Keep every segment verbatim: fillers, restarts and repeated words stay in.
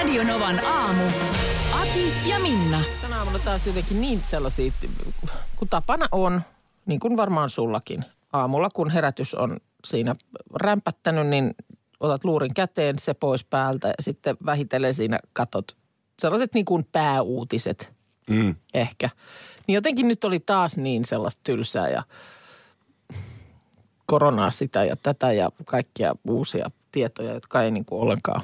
Radio Novan aamu. Aki ja Minna. Tänä aamuna taas jotenkin niin sellaisia, kun tapana on, niin kuin varmaan sullakin, aamulla kun herätys on siinä rämpättänyt, niin otat luurin käteen, se pois päältä ja sitten vähitellen siinä katot sellaiset niin kuin pääuutiset mm. ehkä. Niin jotenkin nyt oli taas niin sellaista tylsää ja koronaa sitä ja tätä ja kaikkia uusia tietoja, jotka ei niin kuin ollenkaan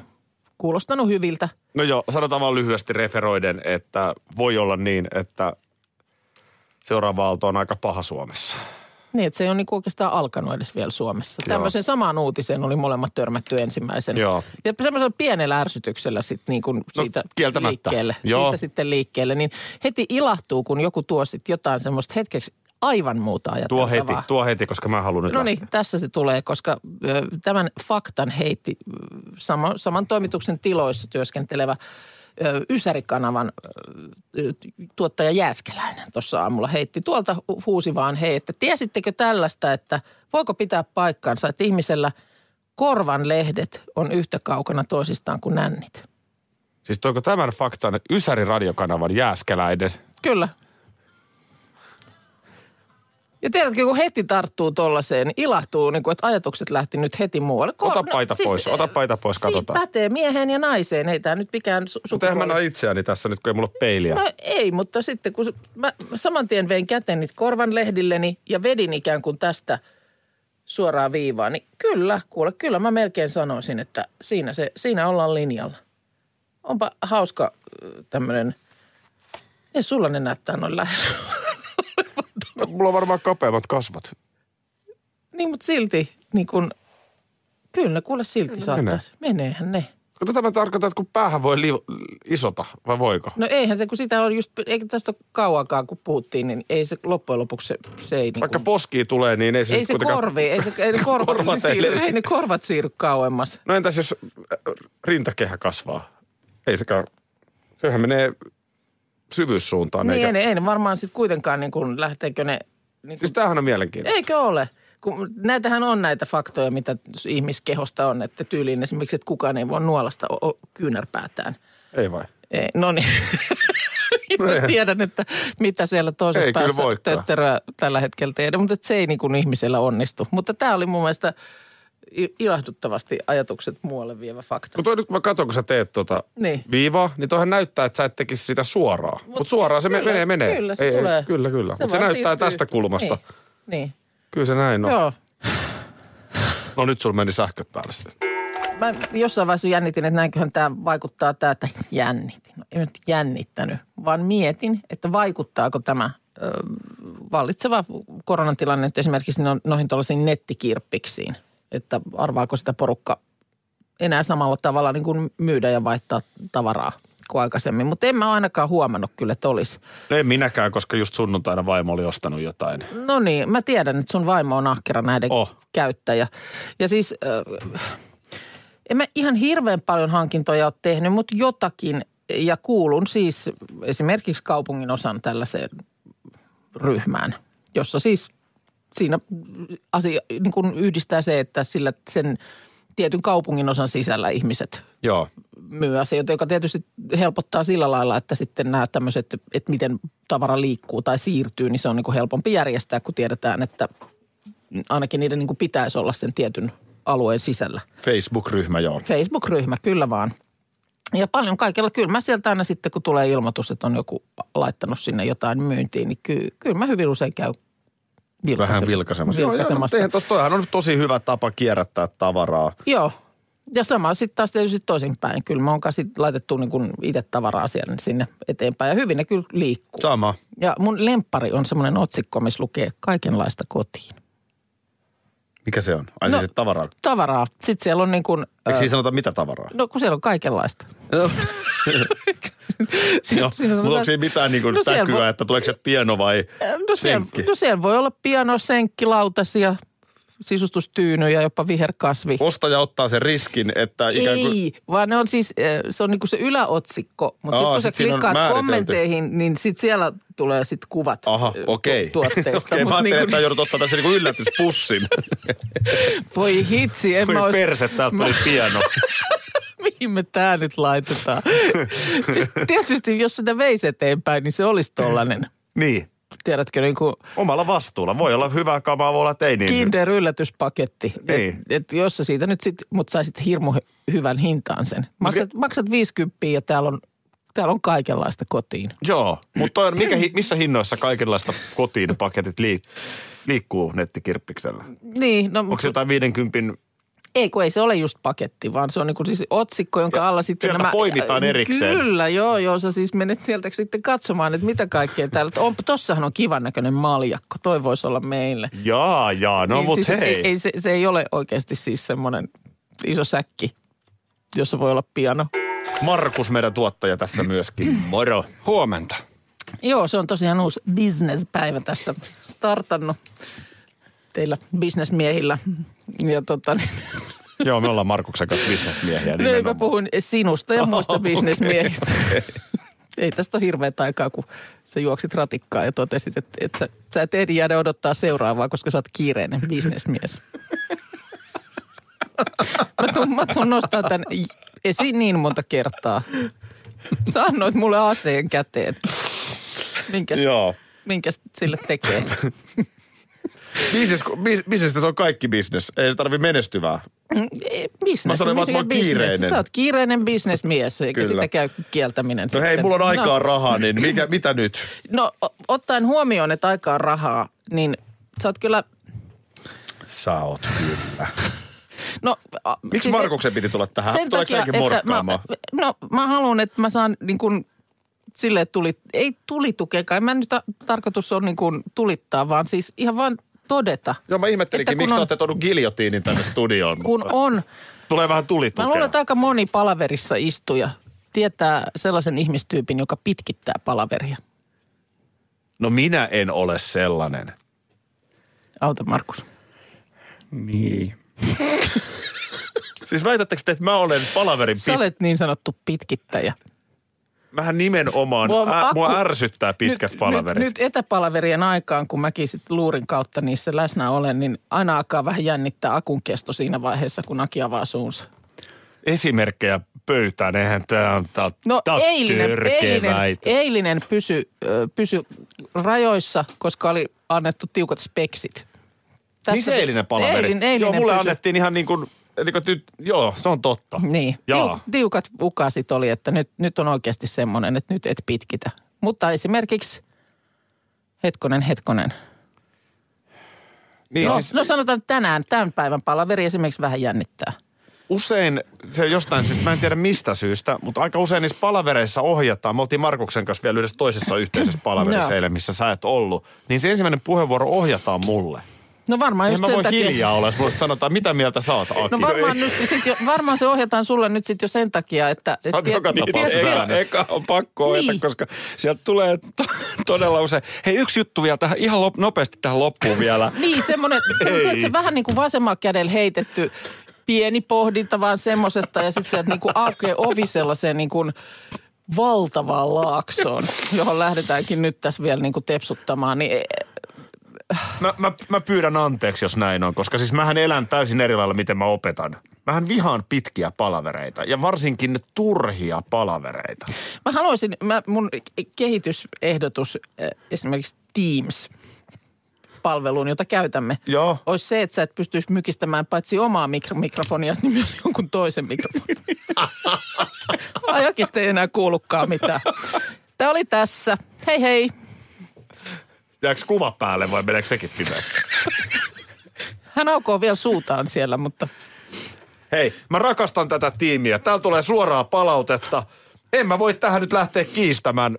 kuulostanut hyviltä. No joo, sanotaan vaan lyhyesti referoiden, että voi olla niin, että seuraava aalto on aika paha Suomessa. Niin, että se ei ole niin kuin oikeastaan alkanut edes vielä Suomessa. Joo. Tämmöisen samaan uutiseen oli molemmat törmätty ensimmäisenä. Joo. Ja semmoisella pienellä ärsytyksellä sitten niin kuin siitä no, kieltämättä. liikkeelle. Joo. Siitä sitten liikkeelle. Niin heti ilahtuu, kun joku tuo sitten jotain semmoista hetkeksi aivan muuta ajateltavaa. Tuo heti, tuo heti, koska mä haluan nyt No niin, tässä se tulee, koska tämän faktan heitti sama, saman toimituksen tiloissa työskentelevä Ysäri-kanavan tuottaja Jääskeläinen tuossa aamulla heitti. Tuolta huusi vaan, hei, että tiesittekö tällaista, että voiko pitää paikkaansa, että ihmisellä korvan lehdet on yhtä kaukana toisistaan kuin nännit. Siis toiko tämän faktan Ysäri-radiokanavan Jääskeläinen? Kyllä. Ja tiedätkö, kun heti tarttuu tollaiseen, ilahtuu, niin kuin, että ajatukset lähti nyt heti muualle. Ko- ota paita no, siis, pois, ota paita pois, katsotaan. Siinä pätee mieheen ja naiseen, ei tämä nyt mikään su- sukupuoli. Mutta eihän mä näe itseäni tässä nyt, kun ei mulla ole peiliä. No ei, mutta sitten kun mä saman tien vein käteni korvan lehdilleni ja vedin ikään kuin tästä suoraan viivaan, niin kyllä, kuule, kyllä mä melkein sanoisin, että siinä, se, siinä ollaan linjalla. Onpa hauska tämmöinen, ja sulla ne näyttää noin lähellä. No, mulla on varmaan kapeammat kasvat. Niin, mutta silti, niin kun, kyllä kuule silti no, saattaisi. Menee. Meneehän ne. No, tätä mä tarkoitan, että kun päähän voi li- isota, vai voiko? No eihän se, kun sitä on just, eikä tästä ole kauankaan, kun puhuttiin, niin ei se loppujen lopuksi se, se ei niin vaikka kun poskii tulee, niin ei se ei se kuitenkaan korvi, ei, se, ei ne korvat, korvat siirry, ei ne korvat siirry kauemmas. No entäs jos rintakehä kasvaa? Ei sekään, sehän menee syvyyssuuntaan. Niin, eikä ei, ei varmaan sitten kuitenkaan niin kuin lähteekö ne niin siis tämähän on mielenkiintoista. Eikö ole? Kun näitähän on näitä faktoja, mitä ihmiskehosta on, että tyyliin esimerkiksi, että kukaan ei voi nuolasta kyynärpäätään. Ei vai? Ei, no niin. Tiedän, että mitä siellä toisessa ei, päässä tötteröä tällä hetkellä tehdään, mutta se ei niin kuin ihmisellä onnistu. Mutta tämä oli mun mielestä ilahduttavasti ajatukset muualle vievä fakta. No toi nyt kun mä katson, kun sä teet tuota niin viivaa, niin toihan näyttää, että sä et tekisi sitä suoraan. Mutta Mut suoraan se kyllä, menee, menee. Kyllä se ei, tulee. Ei, kyllä, kyllä. Mutta se näyttää siirtyy tästä kulmasta. Niin, niin. Kyllä se näin on. Joo. No nyt sulla meni sähköt päälle sitten. Mä jossain vaiheessa jännitin, että näinköhän tää vaikuttaa tää, että jännitin. No, ei nyt jännittänyt, vaan mietin, että vaikuttaako tämä ö, vallitseva koronatilanne nyt esimerkiksi no, noihin tuollaisiin nettikirppiksiin. Että arvaako sitä porukka enää samalla tavalla niin kuin myydä ja vaihtaa tavaraa kuin aikaisemmin. Mutta en mä ainakaan huomannut kyllä, että olisi. No en minäkään, koska just sunnuntaina vaimo oli ostanut jotain. No niin, mä tiedän, että sun vaimo on ahkera näiden oh. käyttäjä. Ja siis äh, en mä ihan hirveän paljon hankintoja ole tehnyt, mutta jotakin. Ja kuulun siis esimerkiksi kaupungin osan tällaiseen ryhmään, jossa siis siinä asia niin kuin yhdistää se, että sillä sen tietyn kaupungin osan sisällä ihmiset joo myy asioita, joka tietysti helpottaa sillä lailla, että sitten nämä tämmöiset, että miten tavara liikkuu tai siirtyy, niin se on niin kuin helpompi järjestää, kun tiedetään, että ainakin niiden niin kuin pitäisi olla sen tietyn alueen sisällä. Facebook-ryhmä, joo. Facebook-ryhmä, kyllä vaan. Ja paljon kaikella, kyllä mä sieltä aina sitten, kun tulee ilmoitus, että on joku laittanut sinne jotain myyntiin, niin kyllä, kyllä mä hyvin usein käyn Vilkasem- vähän vilkaisemassa. vilkaisemassa. Joo, joo, toihan on tosi hyvä tapa kierrättää tavaraa. Joo. Ja sama sitten taas tietysti toisinpäin. Kyllä me onkaan sitten laitettu niin kuin itse tavaraa siellä sinne eteenpäin. Ja hyvin ne kyllä liikkuu. Sama. Ja mun lemppari on semmoinen otsikko, missä lukee kaikenlaista kotiin. Mikä se on? Ai no, siis tavaraa? Tavaraa. Sitten siellä on niin kuin... Eikö siinä sanota mitä tavaraa? No kun siellä on kaikenlaista. No. si- no, mutta onko siinä mitään niin kuin no, täkyä, voi... että tuleeko sieltä piano vai no, senkki? Siellä, no siellä voi olla piano, senkki, lautasia, sisustustyyny ja jopa viherkasvi. Ostaja ottaa sen riskin, että ikään kuin... Ei, vaan ne on siis, se on niin kuin se yläotsikko, mutta sitten kun sit sä klikkaat kommenteihin, niin sitten siellä tulee sitten kuvat Aha, okay. tuotteista. Okei, okay, mä ajattelin, niin kuin... että joudut ottaa tässä niin kuin yllätyspussin. Voi hitsi, en Voi mä ois... perse, täältä tuli mä... piano. Mihin me tää nyt laitetaan? Tietysti, jos sitä veisi eteenpäin, niin se olisi tollainen. Niin. Tiedätkö niin kuin... Omalla vastuulla. Voi olla hyvää kamaa, voi olla, että ei niin. Kinder-yllätyspaketti. Niin. Et, et jos sä siitä nyt sit, mut saisit hirmu hyvän hintaan sen. Maksat, Mikä... maksat viisikymmentä ja täällä on, täällä on kaikenlaista kotiin. Joo, mutta missä hinnoissa kaikenlaista kotiin paketit liik, liikkuu nettikirppiksellä? Niin. No, onko se jotain viidenkympin... Ei, kun ei se ole just paketti, vaan se on niin kuin siis otsikko, jonka ja alla sitten nämä... poimitaan erikseen. Kyllä, joo, joo. Sä siis menet sieltä sitten katsomaan, että mitä kaikkea täällä... On, tossahan on kivan näköinen maljakko, toi voisi olla meille. Jaa, jaa, no niin, mut siis, hei. Ei, ei, se, se ei ole oikeasti siis semmoinen iso säkki, jossa voi olla piano. Markus, meidän tuottaja tässä myöskin. Moro. Huomenta. Joo, se on tosiaan uusi business-päivä tässä startannut. Teillä bisnesmiehillä ja tota niin. Joo, me ollaan Markuksen kanssa bisnesmiehiä. Niin mä puhun sinusta ja muista oh, bisnesmiehistä. Okay. Ei tästä ole hirveätä aikaa, kun sä juoksit ratikkaan ja totesit, että, että sä, sä et ehdi jäädä odottaa seuraavaa, koska sä oot kiireinen bisnesmies. Mä tuun, mä tuun nostaa tän esiin niin monta kertaa. Sä annoit mulle aseen käteen. Minkäs, Joo. minkäs sille tekee? Business, business, se on kaikki business. Ei se tarvitse menestyvää. Business, mä sanoin vaan, että mä oon kiireinen. Sä oot kiireinen bisnesmies, eikä Kyllä. sitä käy kieltäminen. No sitten. Hei, mulla on aikaa no. rahaa, niin mikä, mitä nyt? No, ottaen huomioon, että aikaa rahaa, niin sä oot kyllä... Sä oot kyllä. No, Miksi siis Markuksen piti tulla tähän? Sen Tuleeko takia, säkin morkkaamaan? Mä, no, mä haluan, että mä saan niin kuin... Silleen tuli, ei tulitukekaan. Mä nyt ta- tarkoitus on niin kuin tulittaa, vaan siis ihan vaan todeta. Joo, mä ihmettelinkin, miksi on, te olette tuonut giljotiinin tänne studioon. Kun on. Tulee vähän tulitukea. Mä luulen, että aika moni palaverissa istuja tietää sellaisen ihmistyypin, joka pitkittää palaveria. No minä en ole sellainen. Auta, Markus. Niin. Siis väitättekö te, että mä olen palaverin pitkittäjä? Sä olet niin sanottu pitkittäjä. Mähän nimenomaan, mua, ä, akku... mua ärsyttää pitkät nyt, palaverit. Nyt, nyt etäpalaverien aikaan, kun mäkin sit luurin kautta niissä läsnä olen, niin aina alkaa vähän jännittää akun kesto siinä vaiheessa, kun Aki avaa suunsa. Esimerkkejä pöytään, eihän tämä on tää, no, tää eilinen, eilinen, eilinen pysy, pysy rajoissa, koska oli annettu tiukat speksit. Tässä niin se eilinen palaveri? Eilin, eilinen Joo, mulle pysy... annettiin ihan niin kuin... Eli nyt, joo, se on totta. Niin. Jaa. Tiukat ukasit oli, että nyt, nyt on oikeasti semmoinen, että nyt et pitkitä. Mutta esimerkiksi, hetkonen, hetkonen. Niin, no, siis, no sanotaan, että tänään, tämän päivän palaveri esimerkiksi vähän jännittää. Usein, se jostain syystä, mä en tiedä mistä syystä, mutta aika usein niissä palavereissa ohjataan. Me oltiin Markuksen kanssa vielä yhdessä toisessa yhteisessä palaverissa eilen, missä sä et ollut. Niin se ensimmäinen puheenvuoro ohjataan mulle. No varmaan just sen takia. En mä voi hiljaa olla, jos mulle sanotaan, mitä mieltä sä oot, Aki. No varmaan, nyt, sit jo, varmaan se ohjataan sulle nyt sitten jo sen takia, että... Sä oot joka tapauksessa. Eka on pakko ohjata, niin. Koska sieltä tulee to, todella usein. Hei, yksi juttu vielä tähän, ihan lop, nopeasti tähän loppuun vielä. Niin, semmoinen, se vähän niin kuin vasemmalla kädellä heitetty pieni pohdinta vaan semmosesta ja sitten sieltä niin kuin aukeaa ovi sellaiseen niin kuin... valtavaan laaksoon, johon lähdetäänkin nyt tässä vielä niin kuin tepsuttamaan, niin... Mä, mä, mä pyydän anteeksi, jos näin on, koska siis mähän elän täysin eri lailla, miten mä opetan. Mähän vihaan pitkiä palavereita ja varsinkin turhia palavereita. Mä haluaisin, mä, mun kehitysehdotus esimerkiksi Teams-palveluun, jota käytämme, Joo. olisi se, että sä et pystyisi mykistämään paitsi omaa mikro- mikrofonia, niin myös jonkun toisen mikrofonin. Ai oikeasti ei enää kuulukaan mitään. Tää oli tässä. Hei hei. Jääkö kuva päälle vai meneekö sekin pimeäksi? Hän aukoo vielä suutaan siellä, mutta... Hei, mä rakastan tätä tiimiä. Täällä tulee suoraa palautetta. En mä voi tähän nyt lähteä kiistämään.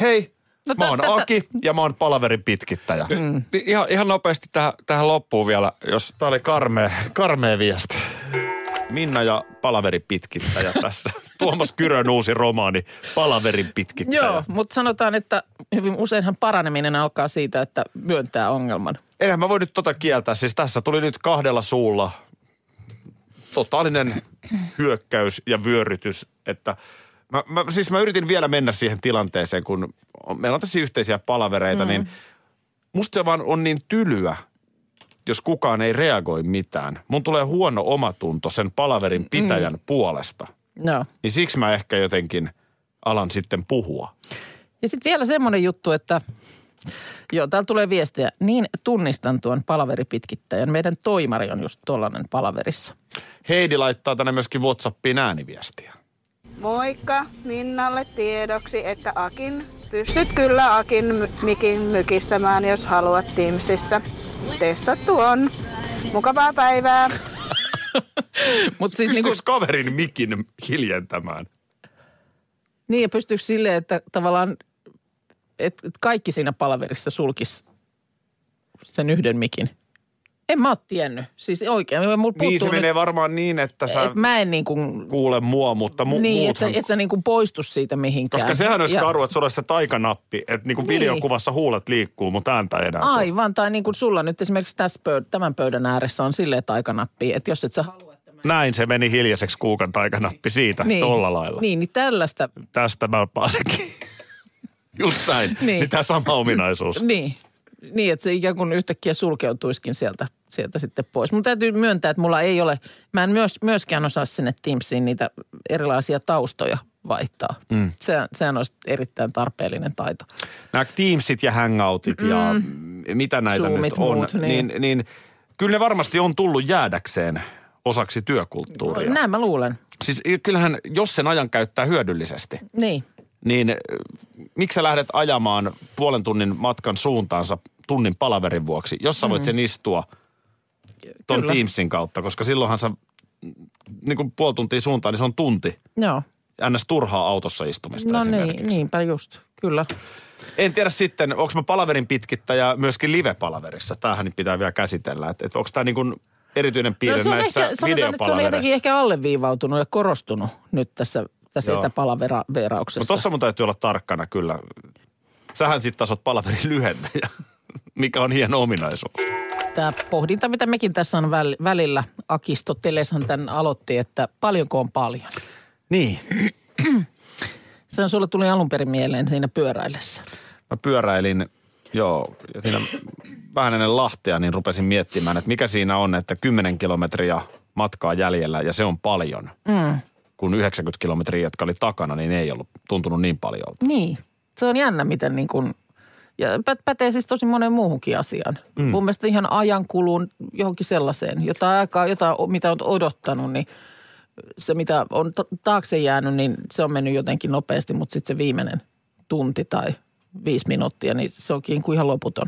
Hei, No, mä oon Aki ja mä oon palaverin pitkittäjä. Mm. Ihan, ihan nopeasti tähän, tähän loppuun vielä. Jos... Tämä oli karmea, karmea viesti. Minna ja palaverin pitkittäjä tässä. Tuomas Kyrön uusi romaani, palaverin pitkittäjä. Joo, mutta sanotaan, että hyvin useinhan paraneminen alkaa siitä, että myöntää ongelman. Enhän mä voi nyt tota kieltää. Siis tässä tuli nyt kahdella suulla totaalinen hyökkäys ja vyörytys, että... Mä, mä, siis mä yritin vielä mennä siihen tilanteeseen, kun meillä on tässä yhteisiä palavereita, mm. niin musta se vaan on niin tylyä, jos kukaan ei reagoi mitään. Mun tulee huono omatunto sen palaverin pitäjän mm. puolesta. No. Niin siksi mä ehkä jotenkin alan sitten puhua. Ja sitten vielä semmoinen juttu, että joo, täällä tulee viestejä. Niin tunnistan tuon palaveripitkitteen. Meidän toimari on just tollainen palaverissa. Heidi laittaa tänne myöskin WhatsAppiin ääniviestiä. Moikka Minnalle tiedoksi, että Akin pystyt kyllä Akin mikin mykistämään, jos haluat Teamsissa. Testattu on. Mukavaa päivää. Mut siis pystyykö niin kuin... kaverin mikin hiljentämään? Niin ja pystyykö silleen, että tavallaan et, et kaikki siinä palaverissa sulkisi sen yhden mikin? En mä oo tiennyt. Siis oikein. Niin se nyt, menee varmaan niin, että sä et mä en niin kuin, kuule mua, mutta mu- niin, muuthan. Niin, et sä niin kuin poistu siitä mihinkään. Koska sehän olisi ja... karu, että sulla olisi se taikanappi, että niin kuin niin. Videokuvassa huulet liikkuu, mutta ääntä ei enää. Aivan, tai niin kuin sulla nyt esimerkiksi tässä pöydä, tämän pöydän ääressä on silleen taikanappi, että jos et sä halua, että mä... Näin se meni hiljaiseksi kuukan taikanappi siitä, niin. Tolla lailla. Niin, niin tällaista. Tästä mä pääsenkin. Just näin. Niin. Niin tämä sama ominaisuus. Niin. Niin, että se ikään kuin yhtäkkiä sulkeutuisikin sieltä, sieltä sitten pois. Mun täytyy myöntää, että mulla ei ole, mä en myös, myöskään osaa sinne Teamsiin niitä erilaisia taustoja vaihtaa. Mm. Se, sehän olisi erittäin tarpeellinen taito. Nämä Teamsit ja Hangoutit mm. ja mitä näitä Zoomit, nyt on, muut, niin. Niin, niin kyllä ne varmasti on tullut jäädäkseen osaksi työkulttuuria. Näin mä luulen. Siis kyllähän, jos sen ajan käyttää hyödyllisesti. Niin. Niin miksi sä lähdet ajamaan puolen tunnin matkan suuntaansa tunnin palaverin vuoksi, jos sä voit sen istua ton kyllä. Teamsin kautta, koska silloinhan sä niin kuin puoli tuntia suuntaan, niin se on tunti. Joo. Ns. Turhaa autossa istumista no esimerkiksi. No niin, niinpä just, kyllä. En tiedä sitten, onko mä palaverin pitkittäjä myöskin live-palaverissa. Tämähän pitää vielä käsitellä, että et onko tämä niin kuin erityinen piirre no, näissä videopalavereissa. Sanotaan, että se on jotenkin ehkä alleviivautunut ja korostunut nyt tässä tässä etäpalaverauksessa. No tossa mun täytyy olla tarkkana kyllä. Sähän sitten taas oot palaverin lyhentäjä, mikä on hieno ominaisuus. Tämä pohdinta, mitä mekin tässä on välillä, Akisto Teleshan tämän aloitti, että paljonko on paljon. Niin. Sehän sulle tuli alun perin mieleen siinä pyöräillessä. Mä pyöräilin, joo, ja siinä vähän ennen Lahtea, niin rupesin miettimään, että mikä siinä on, että kymmenen kilometriä matkaa jäljellä ja se on paljon. Mm. Kun yhdeksänkymmentä kilometriä, jotka oli takana, niin ei ollut tuntunut niin paljon. Niin. Se on jännä, miten niin kuin, ja pätee siis tosi monen muuhunkin asiaan. Mm. Mun mielestä ihan ajankuluun johonkin sellaiseen, jotain aikaa, jotain, mitä olet odottanut, niin se, mitä on taakse jäänyt, niin se on mennyt jotenkin nopeasti, mutta sitten se viimeinen tunti tai viisi minuuttia, niin se onkin kuin ihan loputon.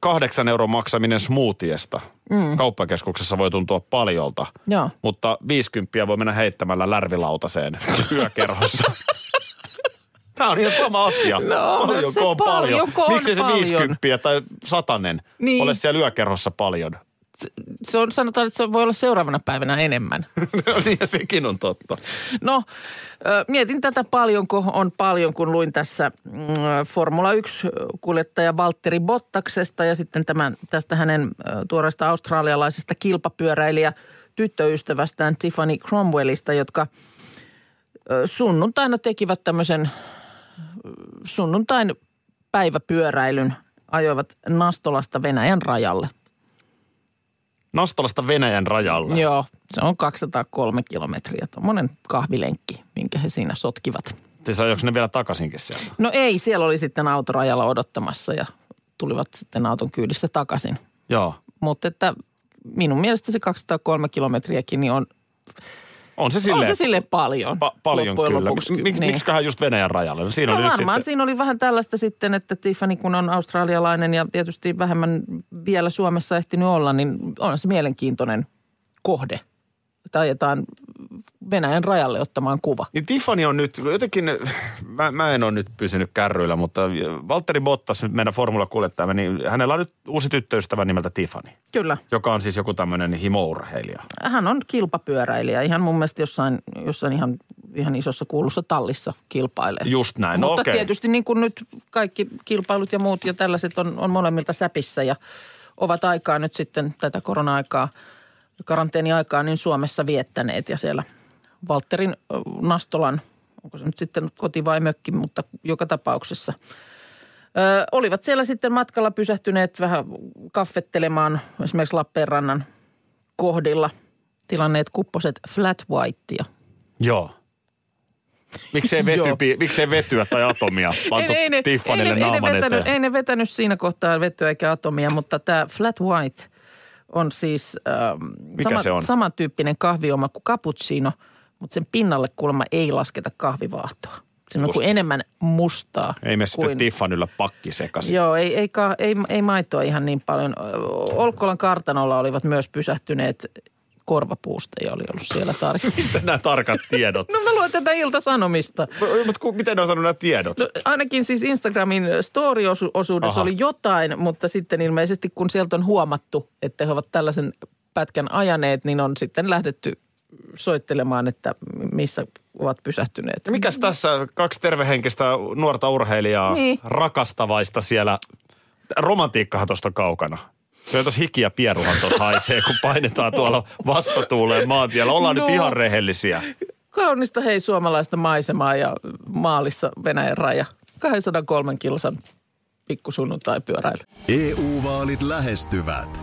Kahdeksan euron maksaminen smoothiesta. Mm. Kauppakeskuksessa voi tuntua paljolta, joo. Mutta viisikymppiä voi mennä heittämällä lärvilautaseen yökerhossa. Tämä on ihan sama asia. No, paljonko on paljon. paljon. Miksi se viisikymppiä tai satanen niin. Ole siellä yökerhossa paljon? Se on, sanotaan, että se voi olla seuraavana päivänä enemmän. No niin, sekin on totta. No, mietin tätä paljonko on paljon, kun luin tässä Formula yksi-kuljettaja Valtteri Bottaksesta ja sitten tämän, tästä hänen tuoreesta australialaisesta kilpapyöräilijä tyttöystävästään Tiffany Cromwellista, jotka sunnuntaina tekivät tämmöisen sunnuntain päiväpyöräilyn, ajoivat Nastolasta Venäjän rajalle. Nastolasta Venäjän rajalle. Joo, se on kaksisataakolme kilometriä, tuommoinen kahvilenkki, minkä he siinä sotkivat. Siis ajoiko ne vielä takaisinkin siellä? No ei, siellä oli sitten auto rajalla odottamassa ja tulivat sitten auton kyydissä takaisin. Joo. Mutta että minun mielestä se kaksisataakolme kilometriäkin niin on, on se silleen, on se silleen paljon. Pa- paljon kyllä. Mik, niin. Miksiköhän just Venäjän rajalle? Siinä no oli varmaan sitten... siinä oli vähän tällaista sitten, että Tiffany kun on australialainen ja tietysti vähemmän vielä Suomessa ehtinyt olla, niin on se mielenkiintoinen kohde. Että ajetaan Venäjän rajalle ottamaan kuva. Niin Tiffany on nyt, jotenkin, mä, mä en ole nyt pysynyt kärryillä, mutta Valtteri Bottas, meidän formulakuljettajamme, niin hänellä on nyt uusi tyttöystävä nimeltä Tiffany. Kyllä. Joka on siis joku tämmöinen himourheilija. Hän on kilpapyöräilijä, ihan mun mielestä jossain, jossain ihan, ihan isossa kuulussa tallissa kilpailee. Just näin, mutta no okei. Tietysti niin kuin nyt kaikki kilpailut ja muut ja tällaiset on, on molemmilta säpissä ja ovat aikaa nyt sitten tätä korona-aikaa, karanteeniaikaa niin Suomessa viettäneet ja siellä Valtterin Nastolan, onko se nyt sitten koti vai mökki, mutta joka tapauksessa. Ö, olivat siellä sitten matkalla pysähtyneet vähän kaffettelemaan esimerkiksi Lappeenrannan kohdilla tilanneet kupposet flat whitea. Joo. Miksei, vetypi, miksei vetyä tai atomia pantu Tiffanylle naaman eteen? Vetänyt, ei ne vetänyt siinä kohtaa vetyä eikä atomia, mutta tämä flat white on siis äh, sama, se on? samantyyppinen kahvioma kuin cappuccino, mutta sen pinnalle kuulemma ei lasketa kahvivaahtoa. Se on kuin enemmän mustaa. Ei me kuin... sitten Tiffanyllä pakki sekaisin. Joo, ei, ei, ei, ei maitoa ihan niin paljon. Olkkolan kartanolla olivat myös pysähtyneet korvapuusteja oli ollut siellä tarjolla. Mistä nämä tarkat tiedot? No mä luen tätä Ilta-Sanomista. No, mutta ku, miten ne on saanut nämä tiedot? No, ainakin siis Instagramin story-osuudessa oli jotain, mutta sitten ilmeisesti kun sieltä on huomattu, että he ovat tällaisen pätkän ajaneet, niin on sitten lähdetty soittelemaan, että missä ovat pysähtyneet. Ja mikäs tässä kaksi tervehenkistä nuorta urheilijaa niin. rakastavaista siellä? Romantiikkahan tuosta kaukana. Kyllä tuossa hiki ja pieruhan tuossa haisee, kun painetaan tuolla vastatuuleen maantiellä. Ollaan no, nyt ihan rehellisiä. Kaunista hei suomalaista maisemaa ja maalissa Venäjän raja. kaksisataa kolme kilsan pikkusunnuntai pyöräily. E U-vaalit lähestyvät.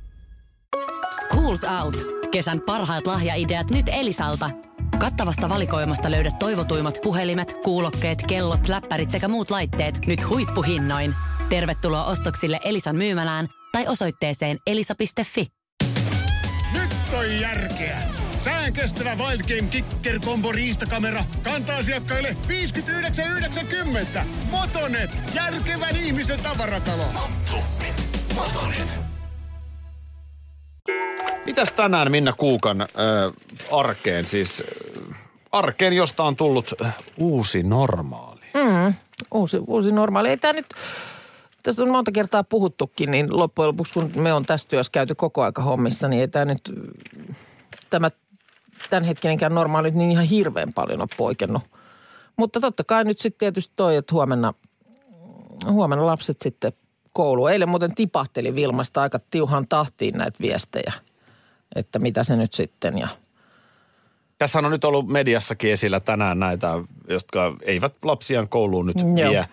Schools Out. Kesän parhaat lahjaideat nyt Elisalta. Kattavasta valikoimasta löydät toivotuimmat puhelimet, kuulokkeet, kellot, läppärit sekä muut laitteet nyt huippuhinnoin. Tervetuloa ostoksille Elisan myymälään tai osoitteeseen elisa piste fi. Toi järkeä. Sään kestävä Wild Game Kicker Combo riistakamera kantaa asiakkaille viisikymmentäyhdeksän yhdeksänkymmentä. Motonet, järkevän ihmisen tavaratalo. Motonet, Motonet. Mitäs tänään Minna Kuukan äh, arkeen siis? Äh, arkeen, josta on tullut äh, uusi normaali. Mm, uusi, uusi normaali. Ei tää nyt... Tässä on monta kertaa puhuttukin, niin loppujen lopuksi, kun me on tässä työssä käyty koko aika hommissa, niin ei tämä nyt, tämä tämänhetkinenkään normaali niin ihan hirveän paljon on poikennut. Mutta totta kai nyt sitten tietysti toi, että huomenna, huomenna lapset sitten kouluun. Eilen muuten tipahteli Vilmasta aika tiuhaan tahtiin näitä viestejä, että mitä se nyt sitten ja... Tässä on nyt ollut mediassakin esillä tänään näitä, jotka eivät lapsiaan kouluun nyt Joo. vie.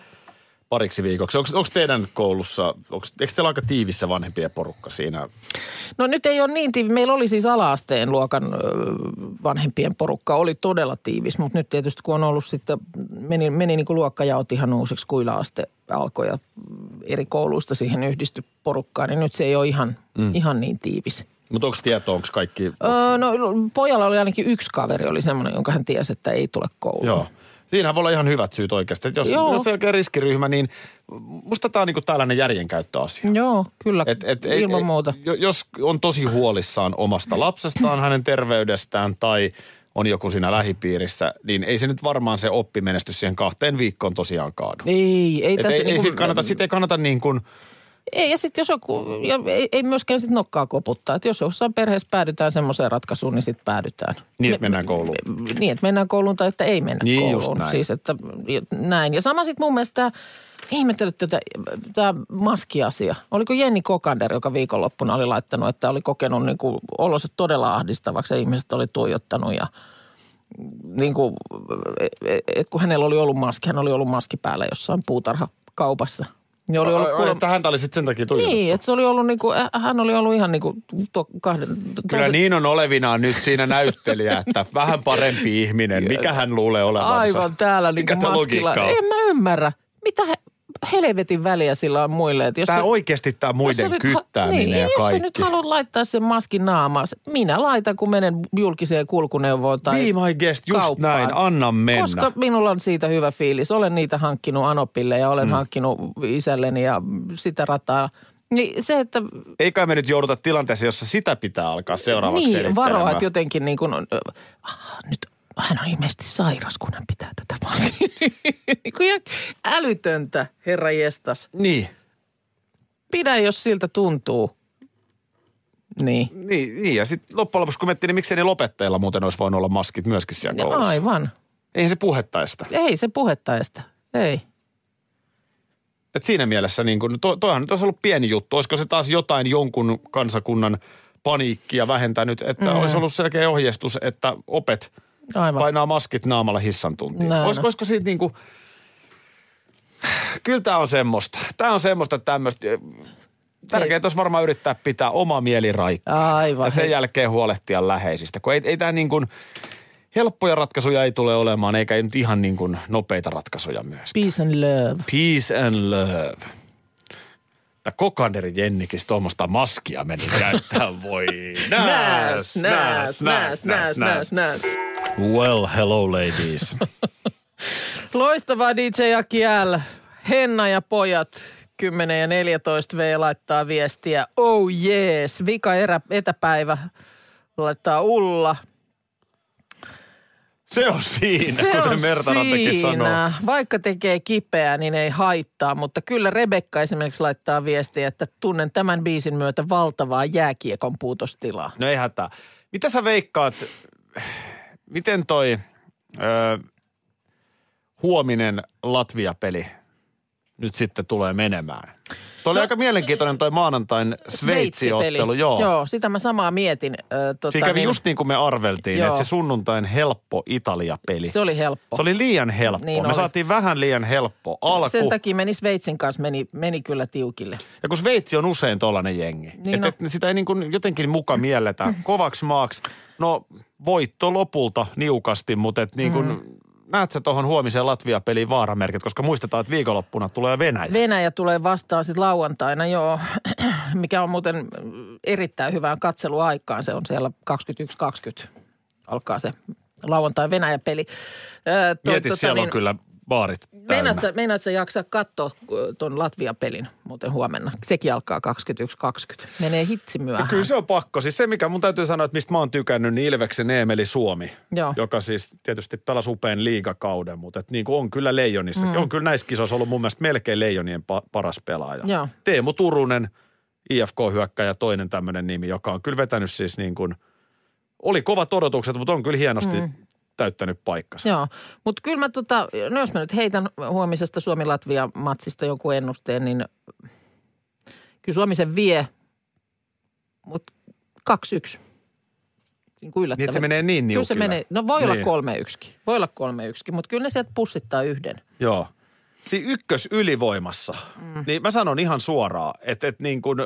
Pariksi viikoksi. Onko, onko teidän koulussa, onko, eikö teillä aika tiivissä vanhempien porukka siinä? No nyt ei ole niin tiivi. Meillä oli siis ala-asteen luokan vanhempien porukka. Oli todella tiivis, mutta nyt tietysti kun on ollut sitten, meni, meni niin kuin luokkajaot ihan uusiksi, kun yläaste alkoi ja eri kouluista siihen yhdistyi porukkaan, niin nyt se ei ole ihan, mm. ihan niin tiivis. Mutta onko tietoa, onko kaikki? Öö, no pojalla oli ainakin yksi kaveri, oli semmoinen, jonka hän tiesi, että ei tule kouluun. Joo. Siinähän voi olla ihan hyvät syyt oikeasti. Jos, jos ei ole riskiryhmä, niin musta tämä on niinku tällainen järjenkäyttöasia. Joo, kyllä, et, et, ilman ei, muuta. Jos on tosi huolissaan omasta lapsestaan, hänen terveydestään tai on joku siinä lähipiirissä, niin ei se nyt varmaan se oppimenestys siihen kahteen viikkoon tosiaan kaadu. Ei, ei et tässä ei, niin kuin... Ei, sit kannata, sit ei kannata niin kuin... Ei, ja sitten jos joku, ja ei, ei myöskään sitten nokkaa koputtaa. Että jos jossain perheessä päädytään semmoiseen ratkaisuun, niin sitten päädytään. Niin, että me, mennään kouluun. Me, niin, että mennään kouluun tai että ei mennä niin, kouluun. Niin, siis, että näin. Ja sama sitten mun mielestä ihmettelyt tätä, tämä maskiasia. Oliko Jenni Kokander, joka viikonloppuna oli laittanut, että oli kokenut niin kuin olonsa todella ahdistavaksi ja ihmiset oli tuijottanut ja niin kuin, että kun hänellä oli ollut maski, hän oli ollut maski päällä jossain puutarhakaupassa. Niin oli ollut kuule... Että häntä oli sitten sen takia tuijotettu. Niin, että se oli ollut niinku, hän oli ollut ihan niinku to, kahden... To, Kyllä to... niin on olevinaan nyt siinä näyttelijä, että vähän parempi ihminen. Mikä hän luulee olevansa? Aivan täällä niinku maskilla. En mä ymmärrä. Mitä he... helvetin väliä sillä on muille. Jos tämä se, oikeasti tämä muiden nyt, kyttääminen niin, ja kaikki. Jos nyt haluat laittaa sen maskin naamaan, minä laitan, kun menen julkiseen kulkuneuvoon tai kauppaan. Be my guest, just näin, anna mennä. Koska minulla on siitä hyvä fiilis. Olen niitä hankkinut Anopille ja olen mm. hankkinut isälleni ja sitä rataa. Niin se, että... Ei kai me nyt jouduta tilanteeseen, jossa sitä pitää alkaa seuraavaksi niin, selittelemään. Niin, varoa, että jotenkin niin kuin on, ah, nyt... Hän on ilmeisesti sairas, kun hän pitää tätä maskia. Älytöntä, herra jestas. Niin. Pidä, jos siltä tuntuu. Niin. Niin, niin. Ja sitten loppujen lopuksi, kun miettii, niin miksei ne lopettajilla muuten olisi voinut olla maskit myöskin siellä no, koulussa. Aivan. Eihän se puhettaista. Ei se puhettaista, ei. Et siinä mielessä, niin kun, to, toihan nyt olisi ollut pieni juttu. Olisiko se taas jotain jonkun kansakunnan paniikkia vähentänyt, että mm. olisi ollut selkeä ohjeistus, että opet... Aivan. Painaa maskit naamalla hissan tuntiin. Olis, olisiko siitä niin kuin... Kyllä tämä on semmoista. Tämä on semmoista tämmöistä. Tärkeintä olisi varmaan yrittää pitää oma mieli raikkaa. Aivan. Ja sen hei. Jälkeen huolehtia läheisistä. Kun ei, ei tämä niin kuin... Helppoja ratkaisuja ei tule olemaan, eikä nyt ihan niin kuin nopeita ratkaisuja myöskään. Peace and love. Peace and love. Tämä Kokanderin Jennikin tuommoista maskia meni käyttämään. Voi nääs, nääs, nääs, nääs, nääs, nääs. Well, hello ladies. Loistavaa D J Aki L. Henna ja pojat, kymmenen ja neljätoista vuotta laittaa viestiä. Oh yes, vika erä, etäpäivä laittaa Ulla. Se on siinä, se kuten Mertarantakin sanoo. Vaikka tekee kipeää, niin ei haittaa, mutta kyllä Rebekka esimerkiksi laittaa viestiä, että tunnen tämän biisin myötä valtavaa jääkiekon puutostilaa. No ei hätää. Mitä sä veikkaat, miten toi öö, huominen Latvia-peli nyt sitten tulee menemään? Tuo oli no, aika mielenkiintoinen toi maanantain Sveitsi-ottelu, joo. Joo, sitä mä samaa mietin. Ö, tota, siinä kävi niin, just niin kuin me arveltiin, joo. Että se sunnuntain helppo Italia-peli. Se oli helppo. Se oli liian helppo. Niin me oli. Saatiin vähän liian helppo alku. Sen takia meni Sveitsin kanssa, meni, meni kyllä tiukille. Ja kun Sveitsi on usein tollainen jengi. Niin että no. et, sitä ei niin kuin jotenkin muka mielletä kovaksi maaksi. No voitto lopulta niukasti, mutta et niin kuin... Mm. Näet sä tuohon huomiseen Latvia-peliin vaaramerkit, koska muistetaan, että viikonloppuna tulee Venäjä. Venäjä tulee vastaan sitten lauantaina, joo, mikä on muuten erittäin hyvään katseluaikaan. Se on siellä kaksikymmentäyksi kaksikymmentä alkaa se lauantai-Venäjä-peli. Öö, to, Mieti, tota, siellä niin, on kyllä baarit täynnä. Meinaat sä jaksaa katsoa tuon Latvia-pelin muuten huomenna? Sekin alkaa kaksikymmentäyksi kaksikymmentä. Menee hitsi myöhään. Ja kyllä se on pakko. Siis se, mikä mun täytyy sanoa, että mistä mä oon tykännyt, niin Ilveksen Eemeli Suomi, joo. Joka siis tietysti pelasi upean liigakauden, mutta et niin kuin on kyllä Leijonissakin. Mm. On kyllä näissä kisoissa ollut mun mielestä melkein Leijonien pa- paras pelaaja. Joo. Teemu Turunen, I F K-hyökkäjä, toinen tämmöinen nimi, joka on kyllä vetänyt siis niin kuin, oli kovat odotukset, mutta on kyllä hienosti... Mm. täyttänyt paikkansa. Joo, mutta kyllä mä tota, no jos mä nyt heitän huomisesta Suomi-Latvia-matsista jonkun ennusteen, niin kyllä Suomi sen vie, mutta kaksi yksi. Niin kuin yllättävän. Niin, se menee niin niukille. Kyllä se menee, no voi niin. olla kolme yksikin, voi olla kolme yksikin, mutta kyllä ne sieltä pussittaa yhden. Joo, siinä ykkös ylivoimassa, mm. niin mä sanon ihan suoraan, että, että niin kuin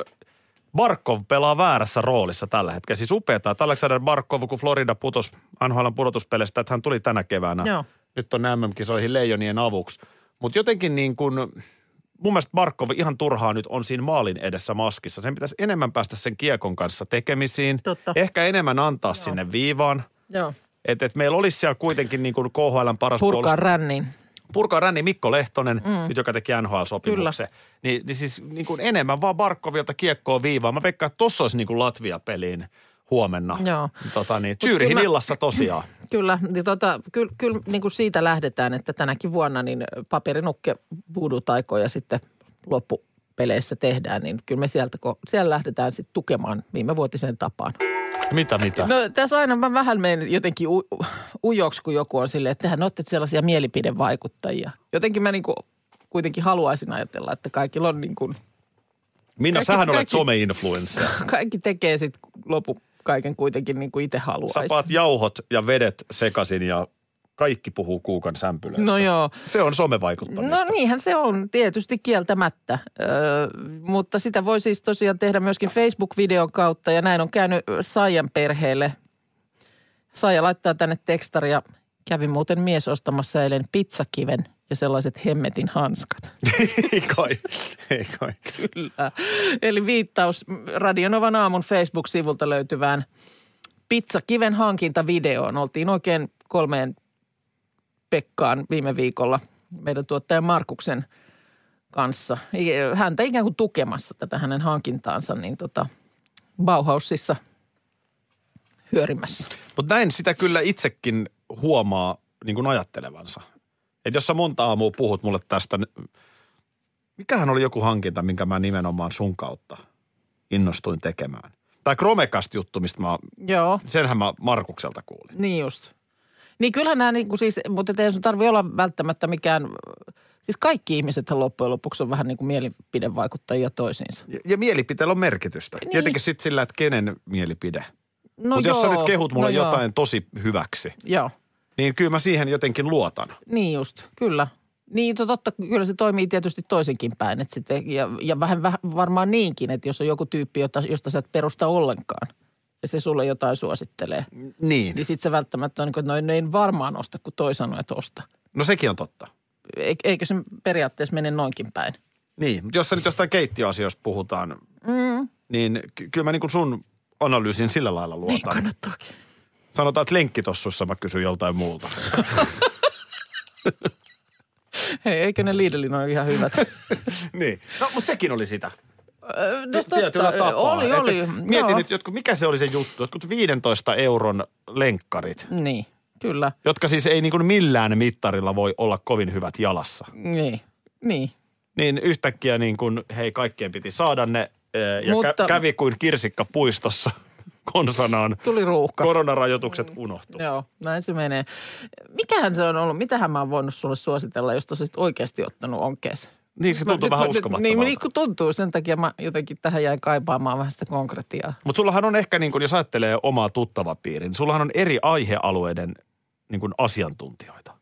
Barkov pelaa väärässä roolissa tällä hetkellä. Siis upeata, että Alexander Barkov, kun Florida putosi N H L:n pudotuspeleistä, että hän tuli tänä keväänä. Joo. Nyt on M M-kisoihin Leijonien avuksi. Mutta jotenkin niin kuin, mun mielestä Barkov ihan turhaa nyt on siinä maalin edessä maskissa. Sen pitäisi enemmän päästä sen kiekon kanssa tekemisiin. Totta. Ehkä enemmän antaa Joo. sinne viivaan. Että et meillä olisi siellä kuitenkin niin kuin K H L:n paras puolustus. Purkaa ränniin. Purkaa ränni Mikko Lehtonen, mm. nyt joka teki N H L-sopimuksen. Ni, niin siis niin kuin enemmän vaan Barkovilta kiekkoa viivaa. Mä veikkaan, että tossa olisi niin kuin Latvia-peliin huomenna. Joo. Tota niin, Tyyrihin illassa tosiaan. Kyllä, niin tota, kyllä, kyllä niin kuin siitä lähdetään, että tänäkin vuonna niin paperinukke voodoo-taikoja sitten loppupeleissä tehdään. Niin kyllä me sieltä, kun siellä lähdetään sitten tukemaan viimevuotisen tapaan. Mitä, mitä? No tässä aina mä vähän menen jotenkin u- ujoksi, kun joku on silleen, että tehän olette sellaisia mielipidevaikuttajia. Jotenkin mä niinku kuitenkin haluaisin ajatella, että kaikilla on niin kuin... Minna, kaikki, sähän kaikki, olet some-influencer. Kaikki tekee sit lopu kaiken kuitenkin niin kuin itse haluaisi. Sapaat jauhot ja vedet sekaisin ja Kaikki puhuu kuukan sämpylöistä. No joo. Se on somevaikuttamista. No niinhän se on, tietysti kieltämättä. Öö, mutta sitä voi siis tosiaan tehdä myöskin Facebook-videon kautta ja näin on käynyt Saijan perheelle. Saija laittaa tänne tekstaria. Kävi muuten mies ostamassa eilen pizzakiven ja sellaiset hemmetin hanskat. Ei kai, ei kai. Kyllä. Eli viittaus Radio Novan aamun Facebook-sivulta löytyvään pizzakiven hankintavideoon. Oltiin oikein kolmeen Pekkaan viime viikolla meidän tuottajan Markuksen kanssa. Häntä ikään kuin tukemassa tätä hänen hankintaansa, niin tota Bauhausissa hyörimässä. Mutta näin sitä kyllä itsekin huomaa niin kuin ajattelevansa. Että jos sä monta aamua puhut mulle tästä, mikähän oli joku hankinta, minkä mä nimenomaan sun kautta innostuin tekemään. Tai Chromecast juttu, mistä mä, Joo. senhän mä Markukselta kuulin. Niin just. Niin kyllähän nämä niin kuin siis, mutta ei sun tarvitse olla välttämättä mikään, siis kaikki ihmisethän loppujen lopuksi on vähän niin kuin mielipidevaikuttajia toisiinsa. Ja, ja mielipiteellä on merkitystä. Niin. Tietenkin sitten sillä, että kenen mielipide. No mutta jos sä nyt kehut mulle no jotain joo. tosi hyväksi, joo. niin kyllä mä siihen jotenkin luotan. Niin just, kyllä. Niin totta, kyllä se toimii tietysti toisinkin päin. Että sitten, ja, ja vähän varmaan niinkin, että jos on joku tyyppi, jota, josta sä et perusta ollenkaan. Ja se sulle jotain suosittelee. Niin. Niin sit se välttämättä on niin kuin, että no ei varmaan osta, kun toi sanoo, että osta. No sekin on totta. Eikö se periaatteessa mene noinkin päin? Niin, mutta jos sä nyt jostain keittiöasioista puhutaan, mm. niin kyllä mä niin kuin sun analyysin sillä lailla luotan. Niin kannattaakin. Sanotaan, että lenkkitossussa mä kysyn joltain muulta. Hei, eikö ne Lidlin ole ihan hyvät? Niin. No, mutta sekin oli sitä. No totta, oli, oli. Että mietin joo. nyt, jotkut, mikä se oli se juttu, jotkut viidentoista euron lenkkarit. Niin, kyllä. Jotka siis ei niin kuin millään mittarilla voi olla kovin hyvät jalassa. Niin, niin. Niin yhtäkkiä niin kuin, hei, kaikkien piti saada ne ja Mutta, kävi kuin kirsikka puistossa konsanaan. Tuli ruuhka. Koronarajoitukset unohtu. Joo, näin se menee. Mikähän se on ollut, mitähän mä oon voinut sulle suositella, jos olisit oikeasti ottanut onkeesi? Niin, se tuntuu mä, vähän nyt, uskomattomalta. Niin, niin kuin tuntuu. Sen takia mä jotenkin tähän jäin kaipaamaan vähän sitä konkretiaa. Mutta sullahan on ehkä, niin kun, jos ajattelee omaa tuttavapiiriä, niin sullahan on eri aihealueiden niin kun asiantuntijoita.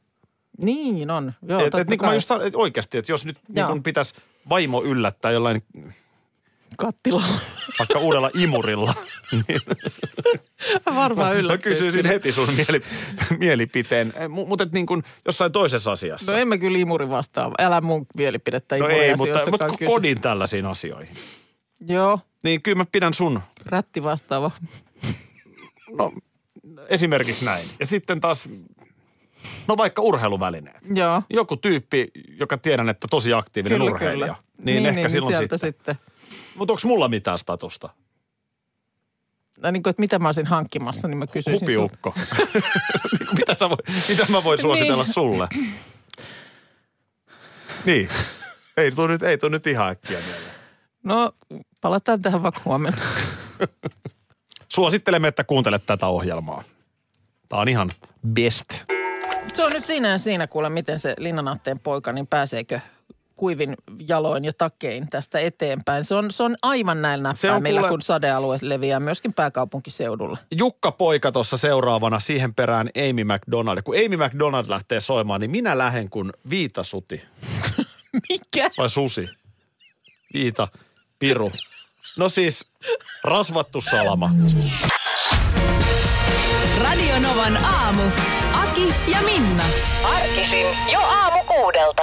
Niin on, joo. Et, et, niin kuin mä just sanon, et oikeasti, että jos nyt niin kun pitäisi vaimo yllättää jollain kattilalla. Vaikka uudella imurilla. Niin. Varmaan yllättyy. Mä kysyisin heti sun mieli, mielipiteen. Mutta niin kuin jossain toisessa asiassa. No en mä kyllä imuri vastaa. Älä mun mielipidettä imuri asioissa. No ei, mutta, mutta kysy... kodin tällaisiin asioihin. Joo. Niin kyllä mä pidän sun. Rätti vastaava. No esimerkiksi näin. Ja sitten taas, no vaikka urheiluvälineet. Joo. Joku tyyppi, joka tiedän, että tosi aktiivinen kyllä, urheilija. Kyllä. Niin, niin ehkä niin, silloin sieltä sitten. sitten. Mutta onko mulla mitään statusta? No niin kuin, että mitä mä olisin hankkimassa, niin mä kysyisin Hupiukko. mitä, sä voi, mitä mä voin suositella niin. sulle? Niin. Ei tuu nyt, ei tuu nyt ihan äkkiä mieleen. No, palataan tähän vaikka huomenna. Suosittelemme, että kuuntelet tätä ohjelmaa. Tää on ihan best. Se on nyt siinä ja siinä kuule, miten se Linnanahteen poika, niin pääseekö kuivin jaloin ja takein tästä eteenpäin. Se on, se on aivan näillä näppää meillä, kuule... kun sadealue leviää myöskin pääkaupunkiseudulla. Jukka Poika tuossa seuraavana, siihen perään Amy McDonald. Kun Amy McDonald lähtee soimaan, niin minä lähden kun viitasuti. Mikä? Vai susi? Viita, piru. No siis, rasvattu salama. Radio Novan aamu. Aki ja Minna. Arkisin jo aamu kuudelta.